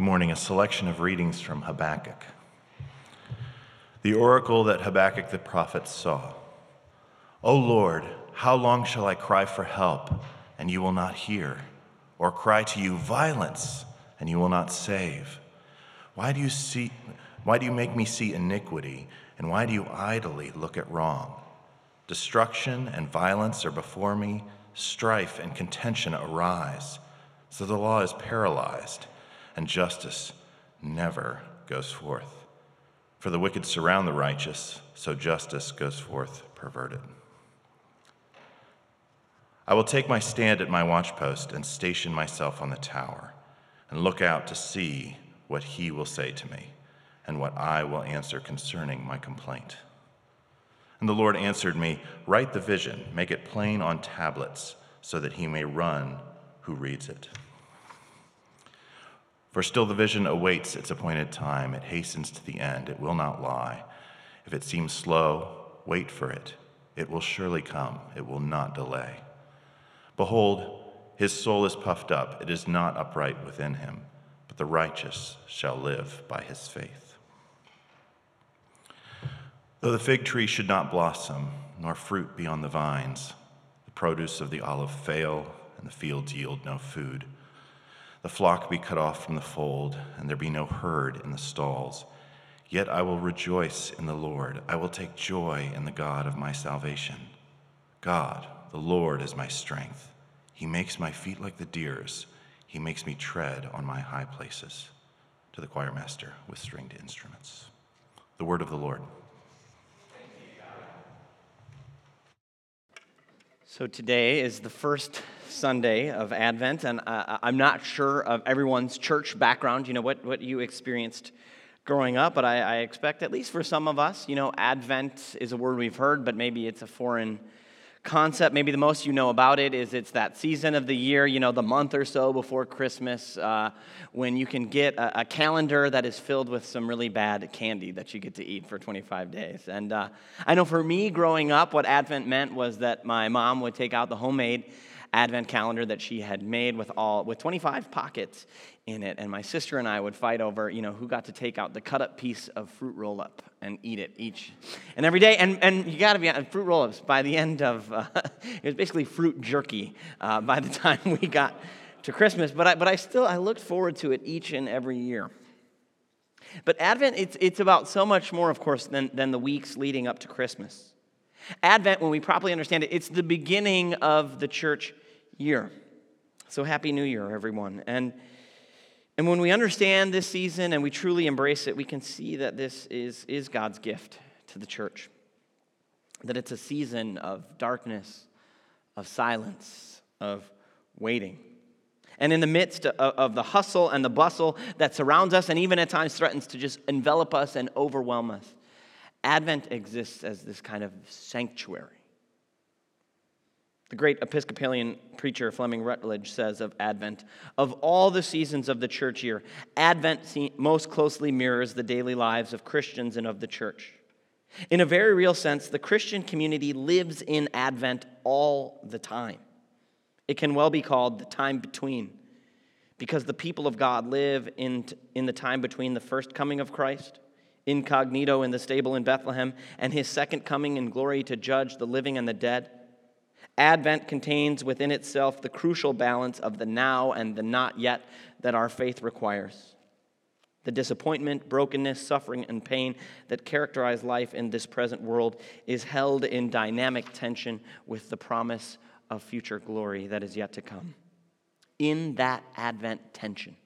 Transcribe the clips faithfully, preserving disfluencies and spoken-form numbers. Good morning. A selection of readings from Habakkuk. The oracle that Habakkuk the prophet saw. O Lord, how long shall I cry for help, and you will not hear, or cry to you violence, and you will not save? Why do you see, why do you make me see iniquity, and why do you idly look at wrong? Destruction and violence are before me, strife and contention arise, so the law is paralyzed, and justice never goes forth. For the wicked surround the righteous, so justice goes forth perverted. I will take my stand at my watchpost and station myself on the tower, and look out to see what he will say to me, and what I will answer concerning my complaint. And the Lord answered me, write the vision, make it plain on tablets, so that he may run who reads it. For still the vision awaits its appointed time, it hastens to the end, it will not lie. If it seems slow, wait for it. It will surely come, it will not delay. Behold, his soul is puffed up, it is not upright within him, but the righteous shall live by his faith. Though the fig tree should not blossom, nor fruit be on the vines, the produce of the olive fail, and the fields yield no food, the flock be cut off from the fold, and there be no herd in the stalls, yet I will rejoice in the Lord, I will take joy in the God of my salvation. God, the Lord is my strength. He makes my feet like the deer's. He makes me tread on my high places. To the choir master with stringed instruments. The word of the Lord. Thank you, God. So today is the first Sunday of Advent, and uh, I'm not sure of everyone's church background, you know, what, what you experienced growing up, but I, I expect, at least for some of us, you know, Advent is a word we've heard, but maybe it's a foreign concept. Maybe the most you know about it is it's that season of the year, you know, the month or so before Christmas, uh, when you can get a, a calendar that is filled with some really bad candy that you get to eat for twenty-five days. And uh, I know for me growing up, what Advent meant was that my mom would take out the homemade Advent calendar that she had made with all with twenty-five pockets in it, and my sister and I would fight over, you know, who got to take out the cut-up piece of fruit roll-up and eat it each and every day. And and you got to be on fruit roll-ups by the end of uh, it was basically fruit jerky uh, by the time we got to Christmas. But I but I still I looked forward to it each and every year. But Advent, it's it's about so much more, of course, than than the weeks leading up to Christmas. Advent, when we properly understand it, it's the beginning of the church year. So happy New Year, everyone. And and when we understand this season and we truly embrace it, we can see that this is, is God's gift to the church. That it's a season of darkness, of silence, of waiting. And in the midst of, of the hustle and the bustle that surrounds us and even at times threatens to just envelop us and overwhelm us, Advent exists as this kind of sanctuary. The great Episcopalian preacher Fleming Rutledge says of Advent, of all the seasons of the church year, Advent most closely mirrors the daily lives of Christians and of the church. In a very real sense, the Christian community lives in Advent all the time. It can well be called the time between, because the people of God live in, in the time between the first coming of Christ, incognito in the stable in Bethlehem, and his second coming in glory to judge the living and the dead. Advent contains within itself the crucial balance of the now and the not yet that our faith requires. The disappointment, brokenness, suffering, and pain that characterize life in this present world is held in dynamic tension with the promise of future glory that is yet to come. In that Advent tension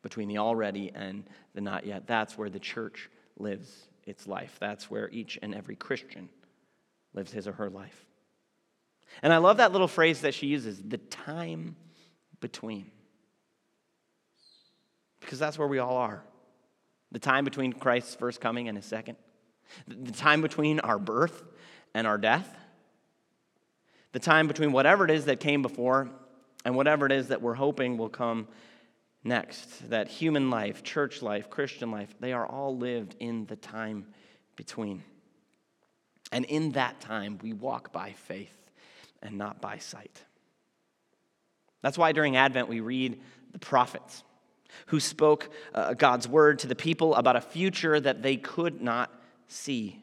between the already and the not yet, that's where the church lives its life. That's where each and every Christian lives his or her life. And I love that little phrase that she uses, the time between. Because that's where we all are. The time between Christ's first coming and his second. The time between our birth and our death. The time between whatever it is that came before and whatever it is that we're hoping will come next, that human life, church life, Christian life, they are all lived in the time between. And in that time, we walk by faith and not by sight. That's why during Advent we read the prophets. who spoke uh, God's word to the people about a future that they could not see,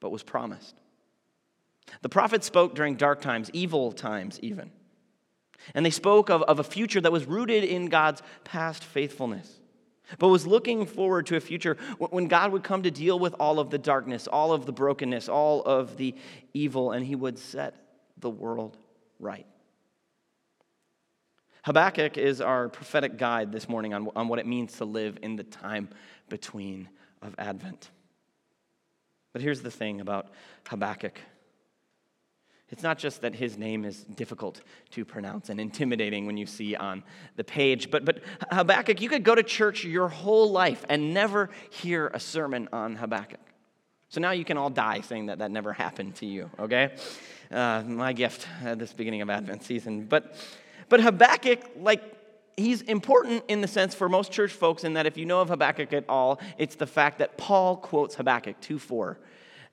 but was promised. The prophets spoke during dark times, evil times even. And they spoke of, of a future that was rooted in God's past faithfulness, but was looking forward to a future when God would come to deal with all of the darkness, all of the brokenness, all of the evil, and he would set the world right. Habakkuk is our prophetic guide this morning on, on what it means to live in the time between of Advent. But here's the thing about Habakkuk. It's not just that his name is difficult to pronounce and intimidating when you see on the page, but, but Habakkuk, you could go to church your whole life and never hear a sermon on Habakkuk. So now you can all die saying that that never happened to you, okay? Uh, my gift at this beginning of Advent season. But, but Habakkuk, like, he's important in the sense for most church folks in that if you know of Habakkuk at all, it's the fact that Paul quotes Habakkuk two four.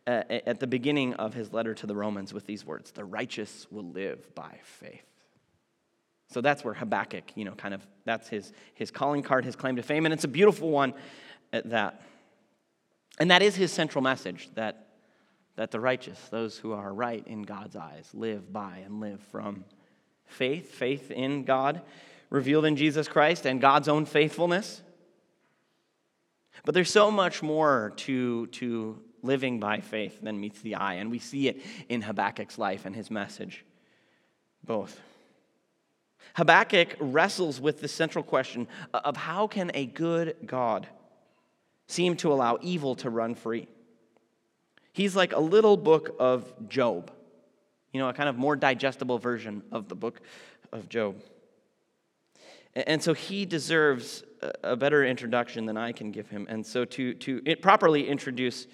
Uh, at the beginning of his letter to the Romans with these words, the righteous will live by faith. So that's where Habakkuk, you know, kind of, that's his, his calling card, his claim to fame, and it's a beautiful one at that. And that is his central message, that, that the righteous, those who are right in God's eyes, live by and live from faith, faith in God, revealed in Jesus Christ, and God's own faithfulness. But there's so much more to to living by faith than meets the eye, and we see it in Habakkuk's life and his message, both. Habakkuk wrestles with the central question of how can a good God seem to allow evil to run free? He's like a little book of Job, you know, a kind of more digestible version of the book of Job. And so he deserves a better introduction than I can give him. And so to, to it properly introduce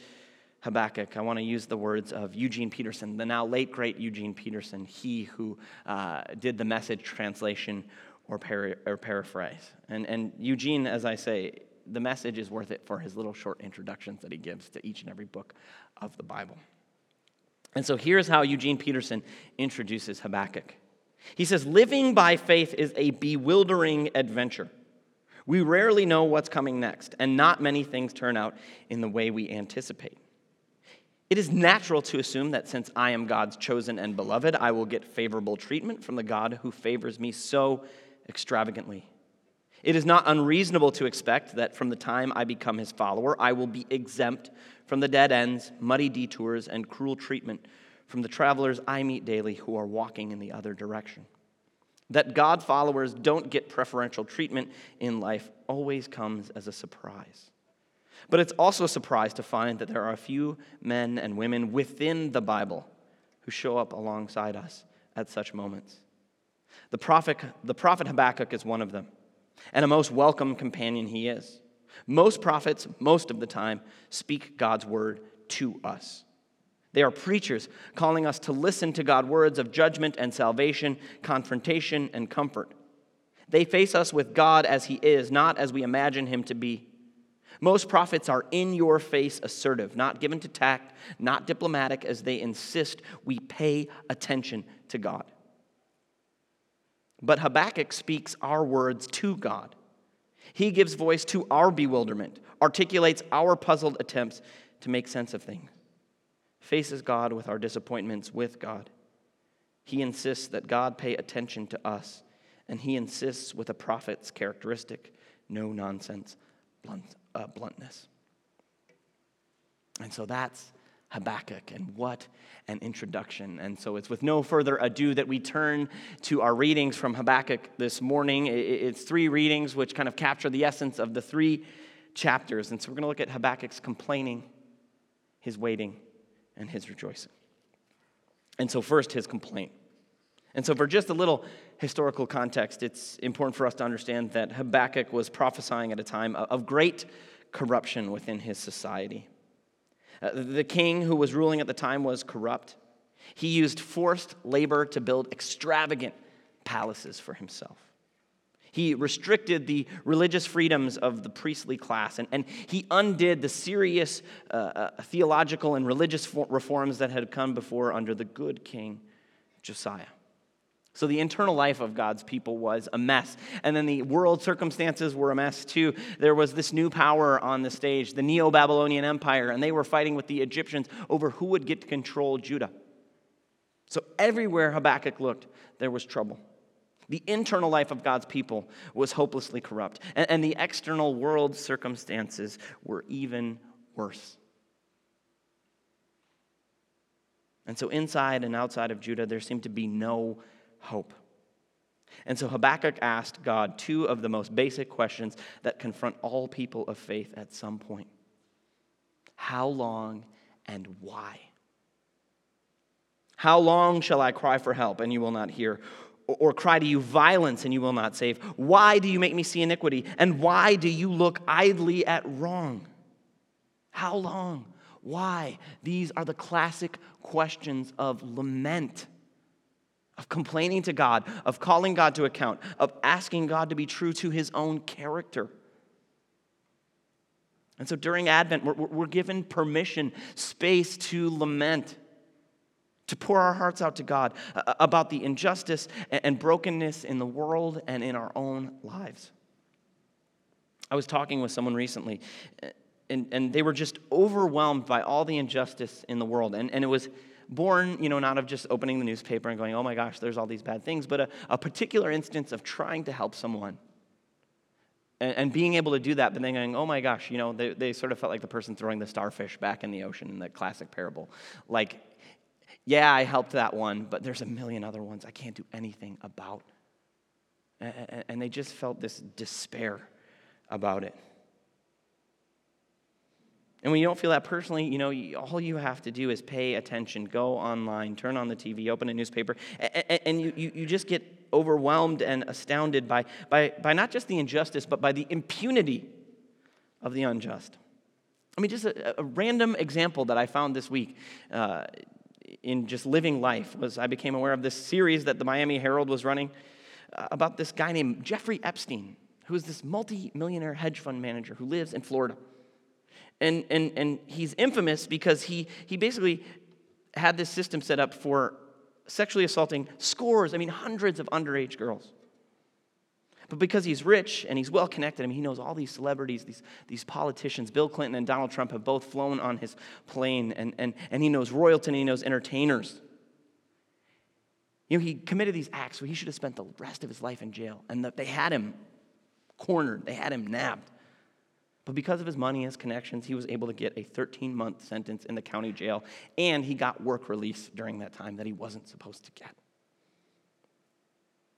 Habakkuk, I want to use the words of Eugene Peterson, the now late, great Eugene Peterson, he who uh, did the Message translation or, para- or paraphrase. And, and Eugene, as I say, the Message is worth it for his little short introductions that he gives to each and every book of the Bible. And so here's how Eugene Peterson introduces Habakkuk. He says, living by faith is a bewildering adventure. We rarely know what's coming next, and not many things turn out in the way we anticipate. It is natural to assume that since I am God's chosen and beloved, I will get favorable treatment from the God who favors me so extravagantly. It is not unreasonable to expect that from the time I become his follower, I will be exempt from the dead ends, muddy detours, and cruel treatment from the travelers I meet daily who are walking in the other direction. That God followers don't get preferential treatment in life always comes as a surprise. But it's also a surprise to find that there are a few men and women within the Bible who show up alongside us at such moments. The prophet, the prophet Habakkuk is one of them, and a most welcome companion he is. Most prophets, most of the time, speak God's word to us. They are preachers calling us to listen to God's words of judgment and salvation, confrontation and comfort. They face us with God as he is, not as we imagine him to be. Most prophets are in-your-face assertive, not given to tact, not diplomatic, as they insist we pay attention to God. But Habakkuk speaks our words to God. He gives voice to our bewilderment, articulates our puzzled attempts to make sense of things, faces God with our disappointments with God. He insists that God pay attention to us, and he insists with a prophet's characteristic, no-nonsense blunt, uh, bluntness. And so that's Habakkuk, and what an introduction. And so it's with no further ado that we turn to our readings from Habakkuk this morning. It's three readings which kind of capture the essence of the three chapters. And so we're going to look at Habakkuk's complaining, his waiting, and his rejoicing. And so first, his complaint. And so for just a little historical context, it's important for us to understand that Habakkuk was prophesying at a time of great corruption within his society. Uh, the king who was ruling at the time was corrupt. He used forced labor to build extravagant palaces for himself. He restricted the religious freedoms of the priestly class, and, and he undid the serious uh, uh, theological and religious reforms that had come before under the good king Josiah. So the internal life of God's people was a mess. And then the world circumstances were a mess too. There was this new power on the stage, the Neo-Babylonian Empire, and they were fighting with the Egyptians over who would get to control Judah. So everywhere Habakkuk looked, there was trouble. The internal life of God's people was hopelessly corrupt, and, and the external world circumstances were even worse. And so inside and outside of Judah, there seemed to be no hope. And so Habakkuk asked God two of the most basic questions that confront all people of faith at some point. How long and why? How long shall I cry for help and you will not hear? Or cry to you violence and you will not save? Why do you make me see iniquity? And why do you look idly at wrong? How long? Why? These are the classic questions of lament, of complaining to God, of calling God to account, of asking God to be true to his own character. And so during Advent, we're, we're given permission, space to lament, to pour our hearts out to God about the injustice and brokenness in the world and in our own lives. I was talking with someone recently, and, and they were just overwhelmed by all the injustice in the world. And, and it was born, you know, not of just opening the newspaper and going, oh my gosh, there's all these bad things, but a, a particular instance of trying to help someone and, and being able to do that, but then going, oh my gosh, you know, they, they sort of felt like the person throwing the starfish back in the ocean in the classic parable. Like, yeah, I helped that one, but there's a million other ones I can't do anything about. And they just felt this despair about it. And when you don't feel that personally, you know, all you have to do is pay attention, go online, turn on the T V, open a newspaper, and you, you just get overwhelmed and astounded by, by, by not just the injustice, but by the impunity of the unjust. I mean, just a, a random example that I found this week, uh, in just living life, was I became aware of this series that the Miami Herald was running about this guy named Jeffrey Epstein, who is this multi-millionaire hedge fund manager who lives in Florida. And and and he's infamous because he he basically had this system set up for sexually assaulting scores, I mean hundreds of underage girls. But because he's rich and he's well-connected, I mean, he knows all these celebrities, these, these politicians. Bill Clinton and Donald Trump have both flown on his plane, and, and, and he knows royalty and he knows entertainers. You know, he committed these acts where he should have spent the rest of his life in jail, and the, they had him cornered. They had him nabbed. But because of his money and his connections, he was able to get a thirteen-month sentence in the county jail, and he got work release during that time that he wasn't supposed to get.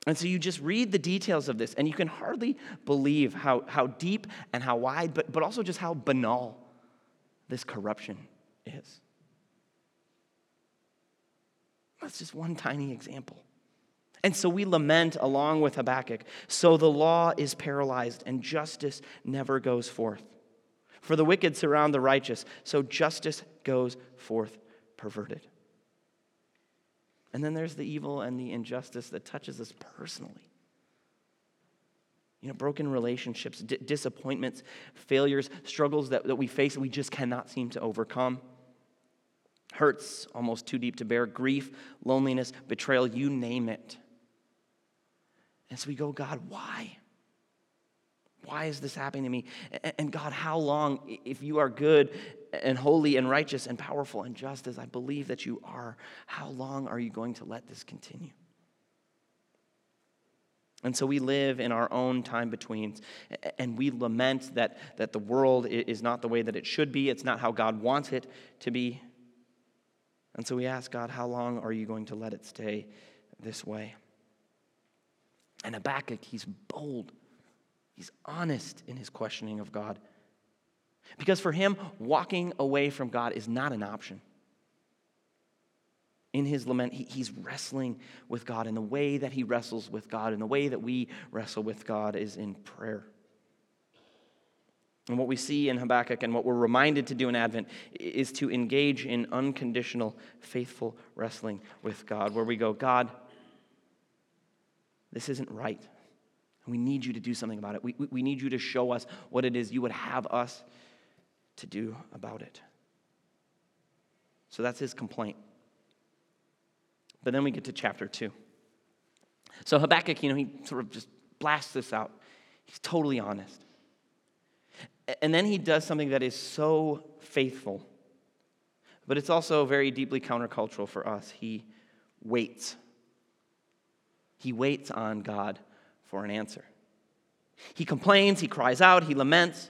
And so you just read the details of this, and you can hardly believe how, how deep and how wide, but, but also just how banal this corruption is. That's just one tiny example. And so we lament along with Habakkuk, so the law is paralyzed and justice never goes forth. For the wicked surround the righteous, so justice goes forth perverted. And then there's the evil and the injustice that touches us personally. You know, broken relationships, d- disappointments, failures, struggles that, that we face that we just cannot seem to overcome. Hurts almost too deep to bear, grief, loneliness, betrayal, you name it. And so we go, God, why? Why is this happening to me? And God, how long, if you are good and holy and righteous and powerful and just as I believe that you are, how long are you going to let this continue? And so we live in our own time betweens, and we lament that, that the world is not the way that it should be. It's not how God wants it to be. And so we ask God, how long are you going to let it stay this way? And Habakkuk, he's bold. He's honest in his questioning of God. Because for him, walking away from God is not an option. In his lament, he, he's wrestling with God, and the way that he wrestles with God and the way that we wrestle with God is in prayer. And what we see in Habakkuk and what we're reminded to do in Advent is to engage in unconditional, faithful wrestling with God, where we go, God, this isn't right. We need you to do something about it. We, we need you to show us what it is you would have us to do about it. So that's his complaint. But then we get to chapter two. So Habakkuk, you know, he sort of just blasts this out. He's totally honest. And then he does something that is so faithful, but it's also very deeply countercultural for us. He waits. He waits on God for an answer. He complains, he cries out, he laments,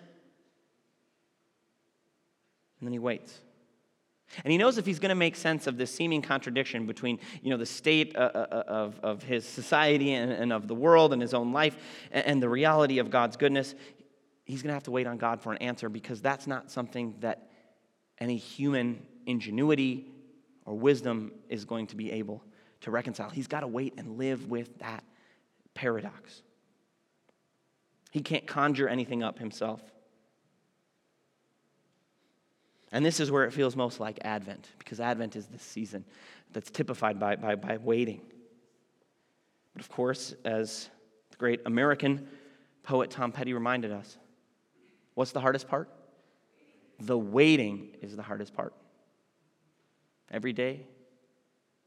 and then he waits. And he knows if he's going to make sense of this seeming contradiction between, you know, the state uh, uh, of, of his society and, and of the world and his own life and, and the reality of God's goodness, he's going to have to wait on God for an answer, because that's not something that any human ingenuity or wisdom is going to be able to reconcile. He's got to wait and live with that paradox. He can't conjure anything up himself. And this is where it feels most like Advent, because Advent is this season that's typified by, by, by waiting. But of course, as the great American poet Tom Petty reminded us, what's the hardest part? The waiting is the hardest part. Every day,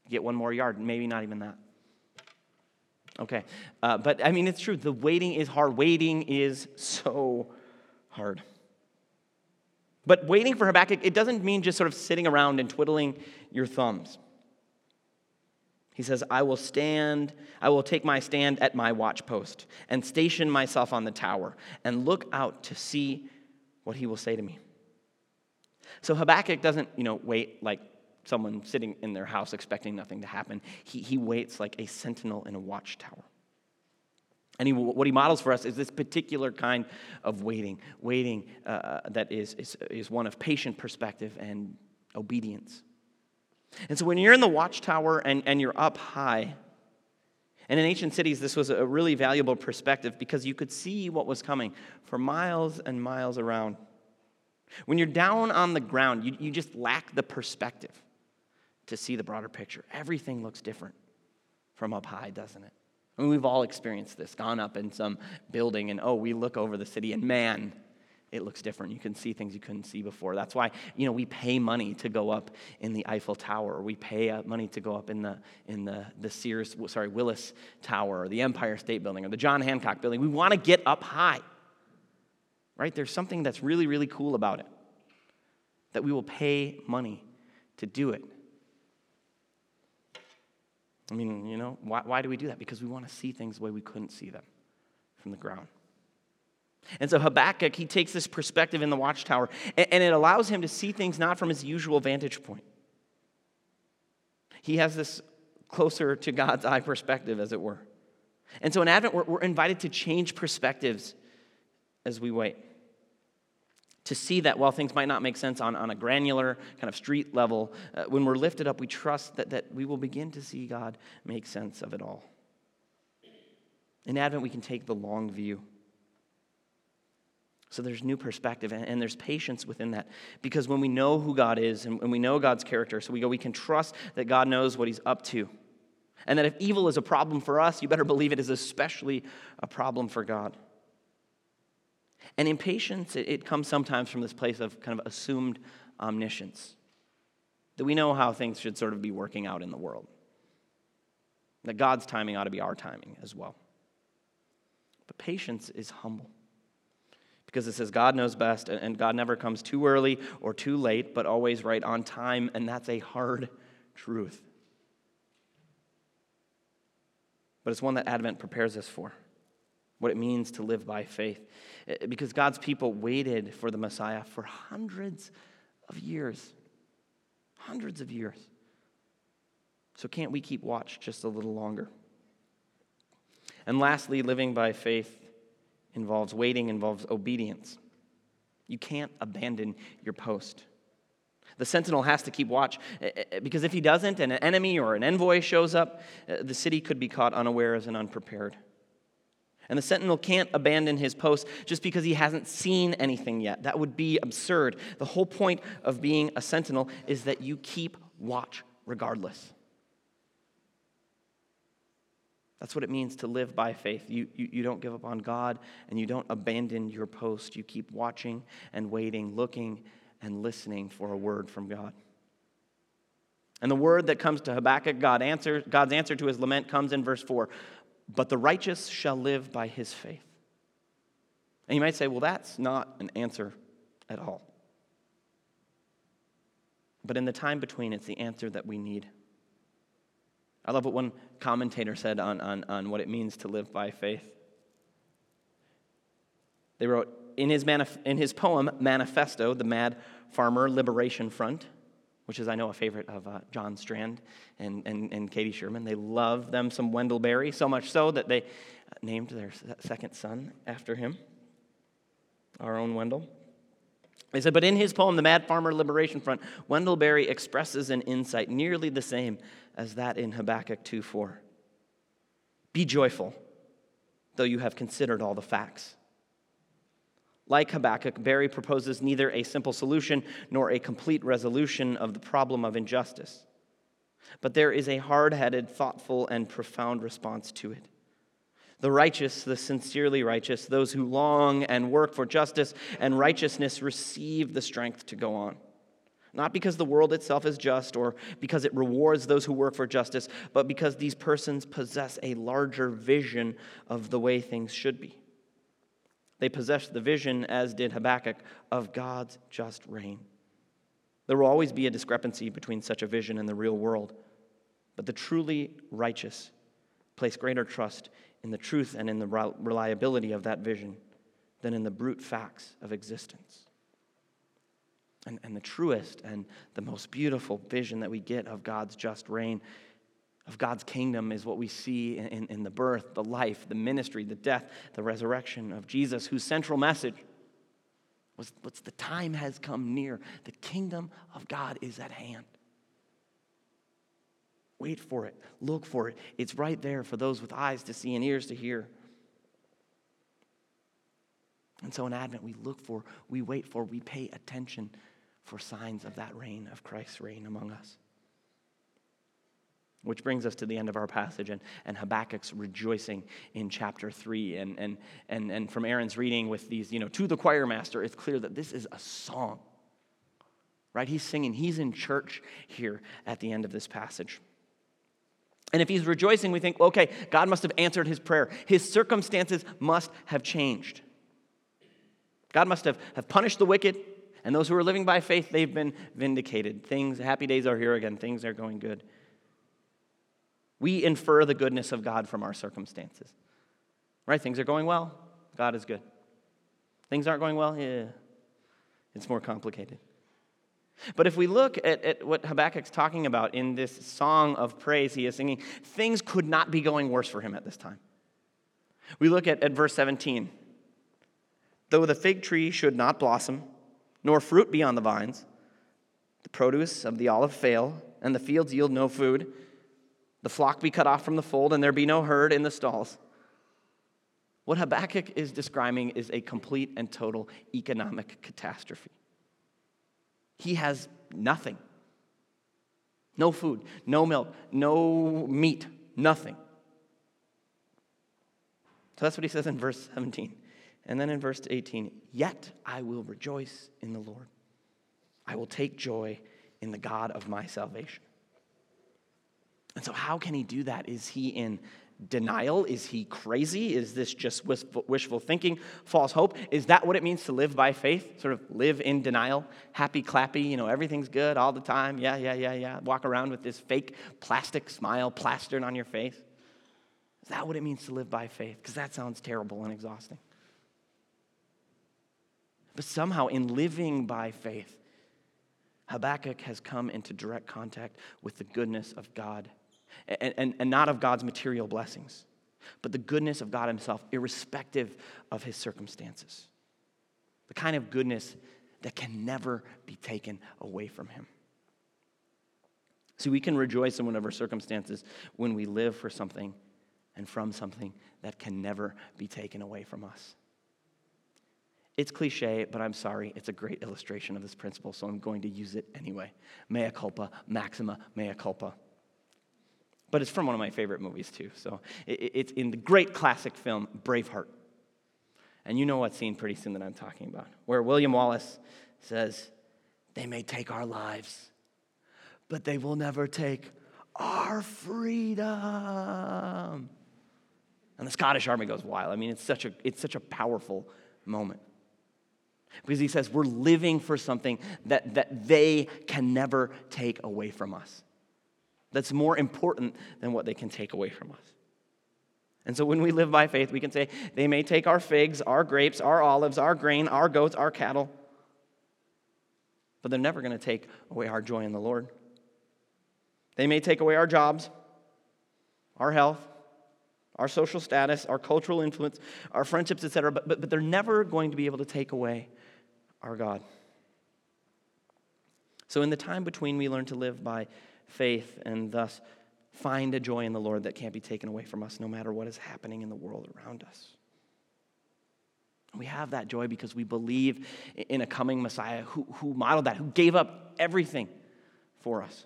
get one more yard, maybe not even that. Okay, uh, but I mean, it's true. The waiting is hard. Waiting is so hard. But waiting for Habakkuk, it doesn't mean just sort of sitting around and twiddling your thumbs. He says, I will stand, I will take my stand at my watch post and station myself on the tower and look out to see what he will say to me. So Habakkuk doesn't, you know, wait like someone sitting in their house expecting nothing to happen. He, he waits like a sentinel in a watchtower. And he, what he models for us is this particular kind of waiting, waiting uh, that is, is, is one of patient perspective and obedience. And so when you're in the watchtower and, and you're up high, and in ancient cities this was a really valuable perspective because you could see what was coming for miles and miles around. When you're down on the ground, you, you just lack the perspective to see the broader picture. Everything looks different from up high, doesn't it? I mean, we've all experienced this, gone up in some building, and oh, we look over the city, and man, it looks different. You can see things you couldn't see before. That's why, you know, we pay money to go up in the Eiffel Tower, or we pay money to go up in the in the the Sears, sorry, Willis Tower, or the Empire State Building, or the John Hancock Building. We want to get up high, right? There's something that's really, really cool about it, that we will pay money to do it. I mean, you know, why, why do we do that? Because we want to see things the way we couldn't see them from the ground. And so Habakkuk, he takes this perspective in the watchtower, and, and it allows him to see things not from his usual vantage point. He has this closer to God's eye perspective, as it were. And so in Advent, we're, we're invited to change perspectives as we wait, to see that while things might not make sense on, on a granular kind of street level, uh, when we're lifted up, we trust that, that we will begin to see God make sense of it all. In Advent, we can take the long view. So there's new perspective, and, and there's patience within that, because when we know who God is and, and we know God's character, so we go, we can trust that God knows what he's up to, and that if evil is a problem for us, you better believe it is especially a problem for God. And impatience, it comes sometimes from this place of kind of assumed omniscience, that we know how things should sort of be working out in the world, that God's timing ought to be our timing as well. But patience is humble, because it says God knows best, and God never comes too early or too late, but always right on time, and that's a hard truth. But it's one that Advent prepares us for, what it means to live by faith. Because God's people waited for the Messiah for hundreds of years. Hundreds of years. So can't we keep watch just a little longer? And lastly, living by faith involves waiting, involves obedience. You can't abandon your post. The sentinel has to keep watch, because if he doesn't and an enemy or an envoy shows up, the city could be caught unawares and unprepared. And the sentinel can't abandon his post just because he hasn't seen anything yet. That would be absurd. The whole point of being a sentinel is that you keep watch regardless. That's what it means to live by faith. You, you, you don't give up on God, and you don't abandon your post. You keep watching and waiting, looking and listening for a word from God. And the word that comes to Habakkuk, God answer, God's answer to his lament, comes in verse four. but the righteous shall live by his faith. And you might say, well, that's not an answer at all. But in the time between, it's the answer that we need. I love what one commentator said on, on, on what it means to live by faith. They wrote, in his, manif- in his poem, Manifesto, the Mad Farmer Liberation Front, which is, I know, a favorite of uh, John Strand and, and, and Katie Sherman. They love them some Wendell Berry, so much so that they named their second son after him, our own Wendell. They said, but in his poem, The Mad Farmer Liberation Front, Wendell Berry expresses an insight nearly the same as that in Habakkuk two four. Be joyful, though you have considered all the facts. Like Habakkuk, Berry proposes neither a simple solution nor a complete resolution of the problem of injustice. But there is a hard-headed, thoughtful, and profound response to it. The righteous, the sincerely righteous, those who long and work for justice and righteousness receive the strength to go on. Not because the world itself is just or because it rewards those who work for justice, but because these persons possess a larger vision of the way things should be. They possessed the vision, as did Habakkuk, of God's just reign. There will always be a discrepancy between such a vision and the real world, but the truly righteous place greater trust in the truth and in the reliability of that vision than in the brute facts of existence. And, and the truest and the most beautiful vision that we get of God's just reign, of God's kingdom, is what we see in, in, in the birth, the life, the ministry, the death, the resurrection of Jesus, whose central message was, what's the time has come near. The kingdom of God is at hand. Wait for it. Look for it. It's right there for those with eyes to see and ears to hear. And so in Advent, we look for, we wait for, we pay attention for signs of that reign, of Christ's reign among us. Which brings us to the end of our passage and, and Habakkuk's rejoicing in chapter three. And, and, and, and from Aaron's reading with these, you know, to the choir master, it's clear that this is a song, right? He's singing. He's in church here at the end of this passage. And if he's rejoicing, we think, okay, God must have answered his prayer. His circumstances must have changed. God must have, have punished the wicked, and those who are living by faith, they've been vindicated. Things, happy days are here again. Things are going good. We infer the goodness of God from our circumstances. Right? Things are going well. God is good. Things aren't going well. Yeah. It's more complicated. But if we look at, at what Habakkuk's talking about in this song of praise he is singing, things could not be going worse for him at this time. We look at, at verse seventeen. Though the fig tree should not blossom, nor fruit be on the vines, the produce of the olive fail, and the fields yield no food, the flock be cut off from the fold, and there be no herd in the stalls. What Habakkuk is describing is a complete and total economic catastrophe. He has nothing. No food, no milk, no meat, nothing. So that's what he says in verse seventeen. And then in verse eighteen, yet I will rejoice in the Lord. I will take joy in the God of my salvation. And so how can he do that? Is he in denial? Is he crazy? Is this just wishful thinking, false hope? Is that what it means to live by faith? Sort of live in denial, happy clappy, you know, everything's good all the time. Yeah, yeah, yeah, yeah. Walk around with this fake plastic smile plastered on your face. Is that what it means to live by faith? Because that sounds terrible and exhausting. But somehow in living by faith, Habakkuk has come into direct contact with the goodness of God. And, and, and not of God's material blessings, but the goodness of God himself, irrespective of his circumstances. The kind of goodness that can never be taken away from him. See, we can rejoice in whatever circumstances when we live for something and from something that can never be taken away from us. It's cliche, but I'm sorry. It's a great illustration of this principle, so I'm going to use it anyway. Mea culpa, maxima, mea culpa. But it's from one of my favorite movies, too. So it's in the great classic film, Braveheart. And you know what scene pretty soon that I'm talking about, where William Wallace says, they may take our lives, but they will never take our freedom. And the Scottish army goes wild. I mean, it's such a, it's such a powerful moment. Because he says we're living for something that, that they can never take away from us. That's more important than what they can take away from us. And so when we live by faith, we can say they may take our figs, our grapes, our olives, our grain, our goats, our cattle, but they're never going to take away our joy in the Lord. They may take away our jobs, our health, our social status, our cultural influence, our friendships, et cetera, but, but, but they're never going to be able to take away our God. So in the time between, we learn to live by faith and thus find a joy in the Lord that can't be taken away from us no matter what is happening in the world around us. We have that joy because we believe in a coming Messiah who, who modeled that, who gave up everything for us.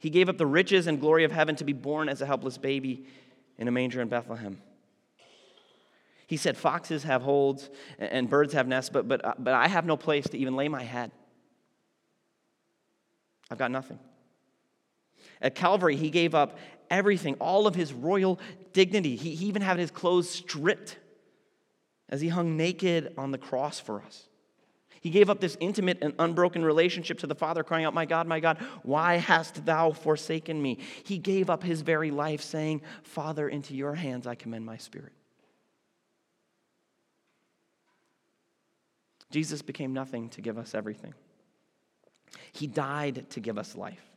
He gave up the riches and glory of heaven to be born as a helpless baby in a manger in Bethlehem. He said, foxes have holes and birds have nests, but, but, but I have no place to even lay my head. I've got nothing. At Calvary, he gave up everything, all of his royal dignity. He, he even had his clothes stripped as he hung naked on the cross for us. He gave up this intimate and unbroken relationship to the Father, crying out, "My God, my God, why hast thou forsaken me?" He gave up his very life, saying, "Father, into your hands I commend my spirit." Jesus became nothing to give us everything. He died to give us life.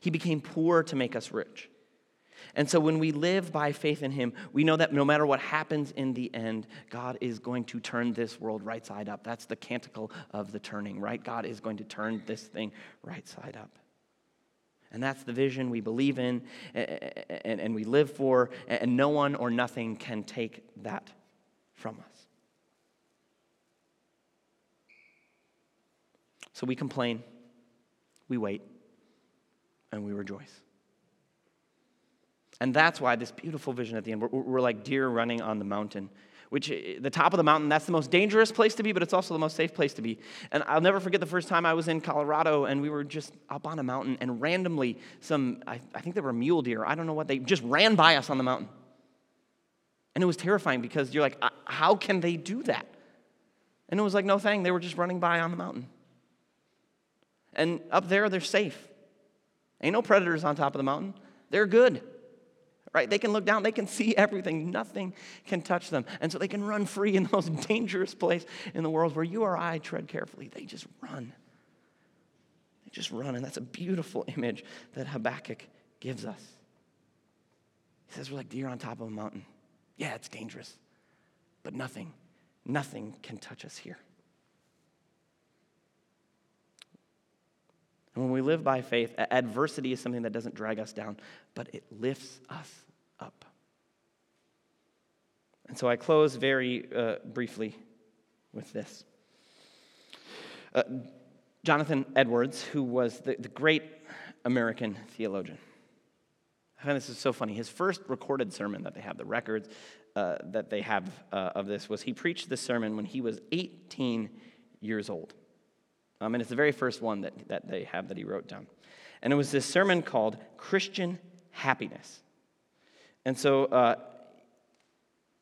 He became poor to make us rich. And so when we live by faith in him, we know that no matter what happens in the end, God is going to turn this world right side up. That's the canticle of the turning, right? God is going to turn this thing right side up. And that's the vision we believe in and we live for, and no one or nothing can take that from us. So we complain, we wait, and we rejoice. And that's why this beautiful vision at the end, we're, we're like deer running on the mountain, which the top of the mountain, that's the most dangerous place to be, but it's also the most safe place to be. And I'll never forget the first time I was in Colorado, and we were just up on a mountain, and randomly some, I, I think they were mule deer, I don't know what, they just ran by us on the mountain. And it was terrifying because you're like, how can they do that? And it was like, no thing, they were just running by on the mountain. And up there, they're safe. Ain't no predators on top of the mountain. They're good. Right? They can look down. They can see everything. Nothing can touch them. And so they can run free in the most dangerous place in the world where you or I tread carefully. They just run. They just run. And that's a beautiful image that Habakkuk gives us. He says we're like deer on top of a mountain. Yeah, it's dangerous. But nothing, nothing can touch us here. When we live by faith, adversity is something that doesn't drag us down, but it lifts us up. And so I close very uh, briefly with this. Uh, Jonathan Edwards, who was the, the great American theologian. I find this is so funny. His first recorded sermon that they have, the records uh, that they have uh, of this, was he preached this sermon when he was eighteen years old. Um, and it's the very first one that, that they have that he wrote down. And it was this sermon called Christian Happiness. And so uh,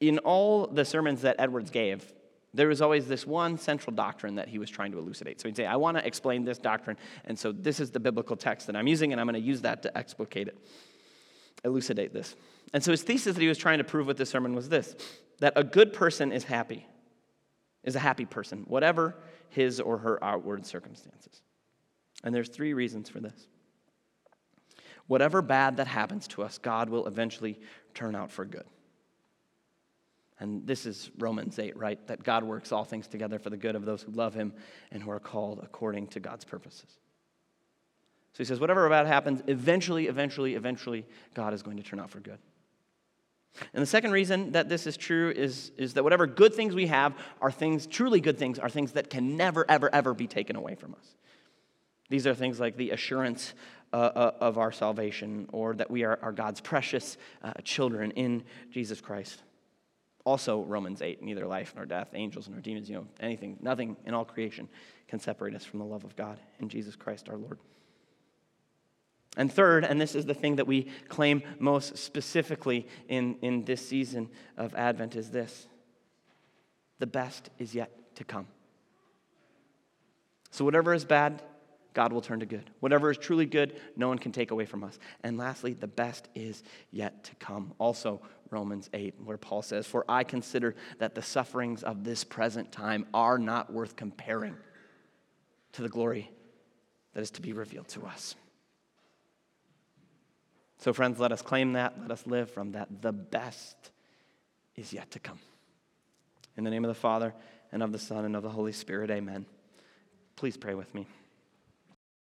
in all the sermons that Edwards gave, there was always this one central doctrine that he was trying to elucidate. So he'd say, I want to explain this doctrine, and so this is the biblical text that I'm using, and I'm going to use that to explicate it, elucidate this. And so his thesis that he was trying to prove with this sermon was this, that a good person is happy, is a happy person, whatever his or her outward circumstances. And there's three reasons for this. Whatever bad that happens to us, God will eventually turn out for good. And this is Romans eight, right? That God works all things together for the good of those who love him and who are called according to God's purposes. So he says, whatever bad happens, eventually, eventually, eventually, God is going to turn out for good. And the second reason that this is true is, is that whatever good things we have are things, truly good things, are things that can never, ever, ever be taken away from us. These are things like the assurance uh, of our salvation, or that we are, are God's precious uh, children in Jesus Christ. Also Romans eight, neither life nor death, angels nor demons, you know, anything, nothing in all creation can separate us from the love of God in Jesus Christ our Lord. And third, and this is the thing that we claim most specifically in, in this season of Advent, is this: the best is yet to come. So whatever is bad, God will turn to good. Whatever is truly good, no one can take away from us. And lastly, the best is yet to come. Also, Romans eight, where Paul says, "For I consider that the sufferings of this present time are not worth comparing to the glory that is to be revealed to us." So friends, let us claim that. Let us live from that. The best is yet to come. In the name of the Father, and of the Son, and of the Holy Spirit, amen. Please pray with me.